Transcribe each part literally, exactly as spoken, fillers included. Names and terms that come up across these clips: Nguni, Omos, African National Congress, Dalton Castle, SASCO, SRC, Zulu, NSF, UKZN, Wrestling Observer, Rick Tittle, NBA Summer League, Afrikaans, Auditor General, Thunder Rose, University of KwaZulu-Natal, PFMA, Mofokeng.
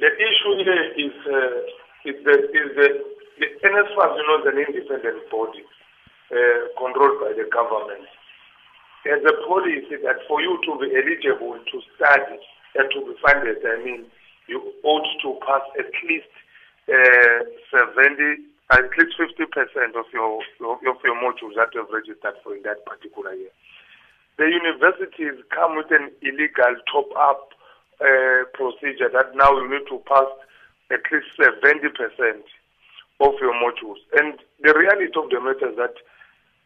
The issue here is, uh, is the, is the, the N S F, you know, is an independent body uh, controlled by the government. There's a policy that for you to be eligible to study and to be funded, I mean, you ought to pass at least uh, seventy, at least fifty percent of your of your modules that you have registered for in that particular year. The universities come with an illegal top-up uh, procedure that now you need to pass at least seventy percent of your modules. And the reality of the matter is that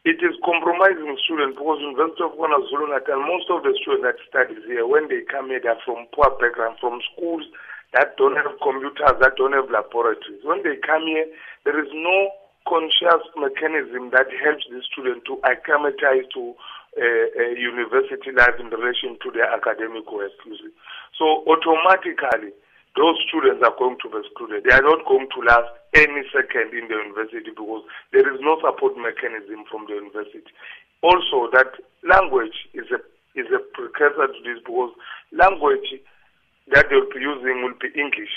it is compromising students, because University of KwaZulu-Natal, most of the students that study here, when they come here, they're from poor background, from schools that don't have computers, that don't have laboratories. When they come here, there is no conscious mechanism that helps the student to acclimatize to uh, university life in relation to their academic work. So automatically, those students are going to be excluded. They are not going to last any second in the university because there is no support mechanism from the university. Also, that language is a is a precursor to this, because language that they'll be using will be English.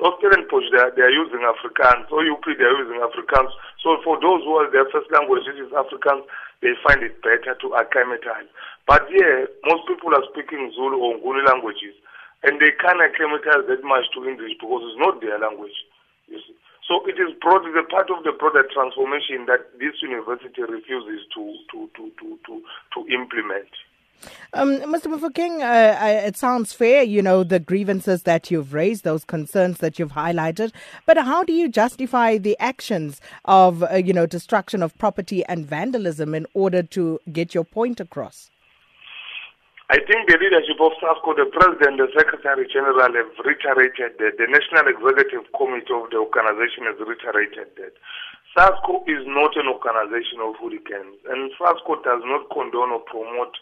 Australian Posh, they are, they are using Afrikaans. Or U P, they are using Afrikaans. So for those who are their first language, it is Afrikaans, they find it better to acclimatize. But yeah, most people are speaking Zulu or Nguni languages, and they can't acclimatize that much to English because it's not their language. You see. So it is broad, it's a part of the broader transformation that this university refuses to to to to to, to implement. Um, Mister Mofokeng, uh, I, it sounds fair, you know, the grievances that you've raised, those concerns that you've highlighted. But how do you justify the actions of, uh, you know, destruction of property and vandalism in order to get your point across? I think the leadership of SASCO, the President, the Secretary General have reiterated that. The National Executive Committee of the organization has reiterated that. SASCO is not an organization of hooligans, and SASCO does not condone or promote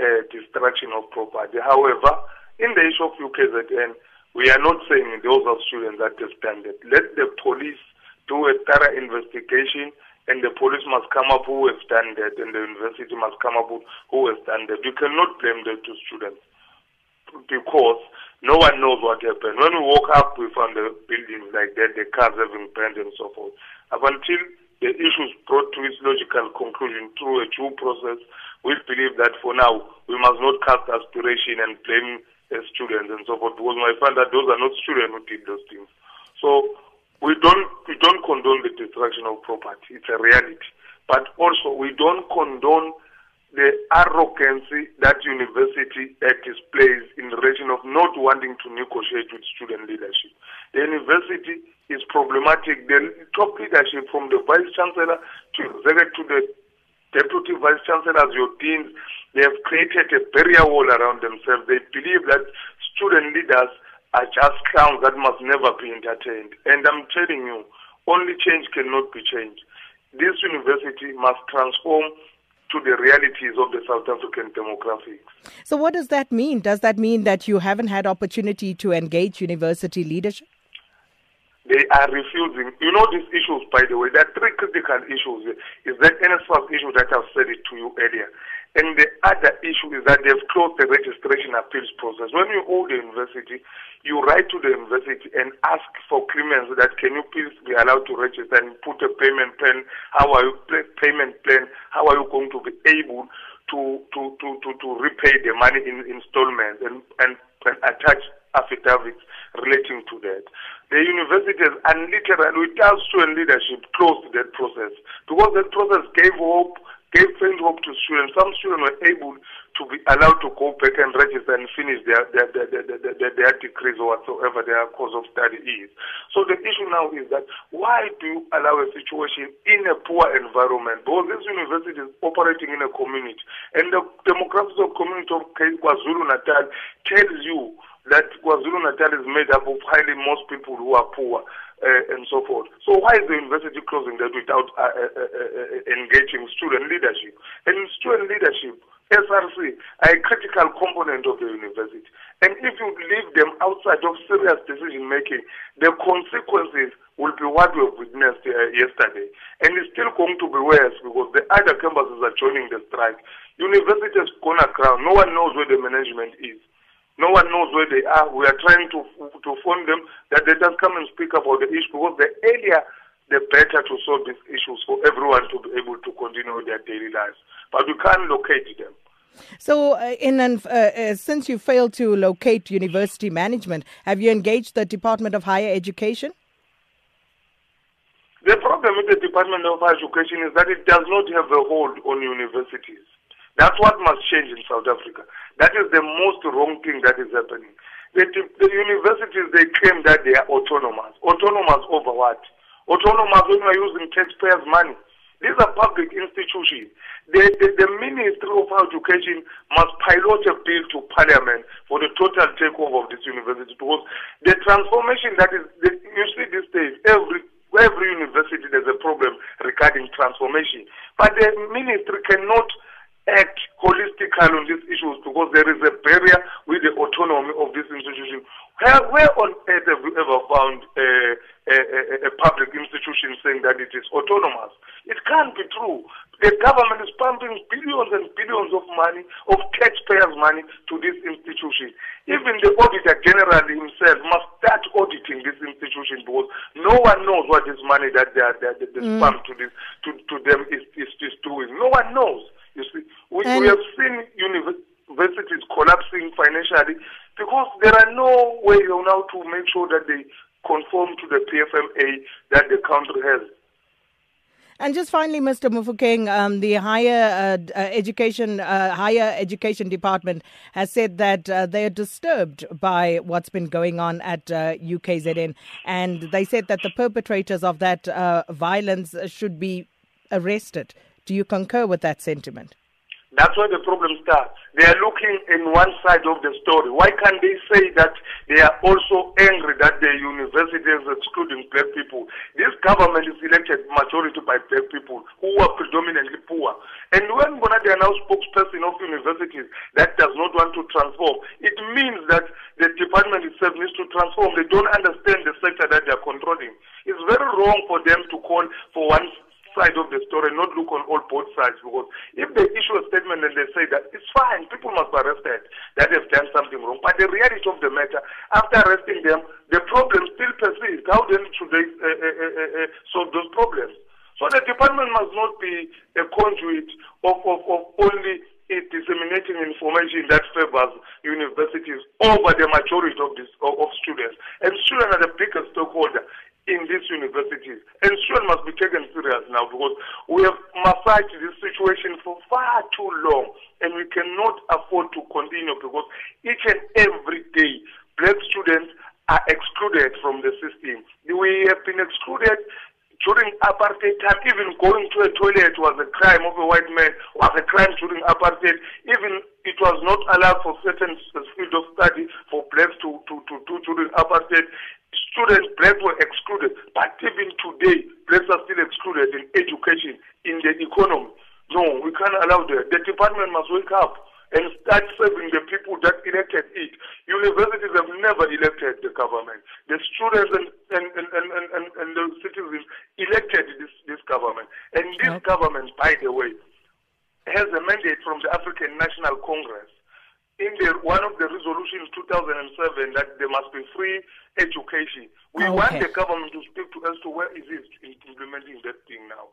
uh, destruction of property. However, in the issue of U K Z N, we are not saying those are students that are standard. Let the police do a thorough investigation, and the police must come up who has done that, and the university must come up who has done that. You cannot blame the two students because no one knows what happened. When we woke up, we found the buildings like that, the cars having burned and so forth. Up until the issue is brought to its logical conclusion through a due process, we believe that for now we must not cast aspiration and blame the students and so forth, because we found that those are not students who did those things. So We don't we don't condone the destruction of property. It's a reality. But also we don't condone the arrogance that university displays in relation of not wanting to negotiate with student leadership. The university is problematic. The top leadership, from the vice chancellor to to the deputy vice chancellor, as your deans, they have created a barrier wall around themselves. They believe that student leaders are just clowns that must never be entertained. And I'm telling you, only change cannot be changed. This university must transform to the realities of the South African demographics. So what does that mean? Does that mean that you haven't had opportunity to engage university leadership? They are refusing. You know these issues, by the way, there are three critical issues. Is that N S F issue that I've said it to you earlier. And the other issue is that they've closed the registration appeals process. When you owe the university, you write to the university and ask for clemency that can you please be allowed to register and put a payment plan. How are you payment plan? How are you going to be able to to to to, to repay the money in installments and, and and attach affidavits relating to that? The university has, and literally, without student leadership, closed that process because that process gave hope. Gave failed hope to students. Some students were able to be allowed to go back and register and finish their their their, their, their, their, their degrees or whatsoever their course of study is. So the issue now is that why do you allow a situation in a poor environment? Because this university is operating in a community, and the demographics of community of KwaZulu-Natal tells you that KwaZulu-Natal is made up of highly most people who are poor. Uh, and so forth. So why is the university closing that without uh, uh, uh, engaging student leadership? And student leadership, S R C, are a critical component of the university. And if you leave them outside of serious decision-making, the consequences will be what we have witnessed uh, yesterday. And it's still going to be worse because the other campuses are joining the strike. University has gone aground. No one knows where the management is. No one knows where they are. We are trying to to phone them that they just come and speak about the issue, because the earlier, the better to solve these issues for everyone to be able to continue their daily lives. But we can't locate them. So, uh, in an, uh, uh, since you failed to locate university management, have you engaged the Department of Higher Education? The problem with the Department of Higher Education is that it does not have a hold on universities. That's what must change in South Africa. That is the most wrong thing that is happening. The, the universities, they claim that they are autonomous. Autonomous over what? Autonomous when we are using taxpayers' money. These are public institutions. The, the, the Ministry of Education must pilot a bill to Parliament for the total takeover of this university, because the transformation that is, the, you see these days, every every university there's a problem regarding transformation. But the ministry cannot act holistically on these issues because there is a barrier with the autonomy of this institution. Where, where on earth have you ever found a, a, a public institution saying that it is autonomous? It can't be true. The government is pumping billions and billions of money, of taxpayers' money, to this institution. Even the Auditor General himself must start auditing this institution, because no one knows what this money that they are that, that mm. pumped to this to, to them is is, is doing. No one knows. You see, we, we have seen universities collapsing financially because there are no way now to make sure that they conform to the P F M A that the country has. And just finally, Mister Mofokeng, um, the higher uh, education uh, higher education department has said that uh, they are disturbed by what's been going on at uh, U K Z N, and they said that the perpetrators of that uh, violence should be arrested. Do you concur with that sentiment? That's where the problem starts. They are looking in one side of the story. Why can't they say that they are also angry that their universities are excluding black people? This government is elected majority by black people who are predominantly poor. And when Bonade are now spokesperson of universities that does not want to transform, it means that the department itself needs to transform. They don't understand the sector that they are controlling. It's very wrong for them to call for one side of the story, not look on all both sides, because if they issue a statement and they say that it's fine, people must be arrested, that they've done something wrong, but the reality of the matter, after arresting them, the problem still persists. How then should they uh, uh, uh, uh, solve those problems? So the department must not be a conduit of, of, of only disseminating information that favors universities over the majority of, this, of, of students. And students are the biggest stakeholder in these universities. And students must be taken serious now, because we have massaged this situation for far too long, and we cannot afford to continue, because each and every day black students are excluded from the system. We have been excluded during apartheid time. Even going to a toilet was a crime of a white man, was a crime during apartheid. Even it was not allowed for certain field of study for blacks to do to, to, to, during apartheid. Students, blacks were excluded. But even today, blacks are still excluded in education, in the economy. No, we can't allow that. The department must wake up and start serving the people that elected it. Universities have never elected the government. The students and, and, and, and, and, and the citizens elected this, this government. And this okay. government, by the way, has a mandate from the African National Congress. In the, one of the resolutions, two thousand seven, that there must be free education. We okay. want the government to speak to us to where it is implementing that thing now.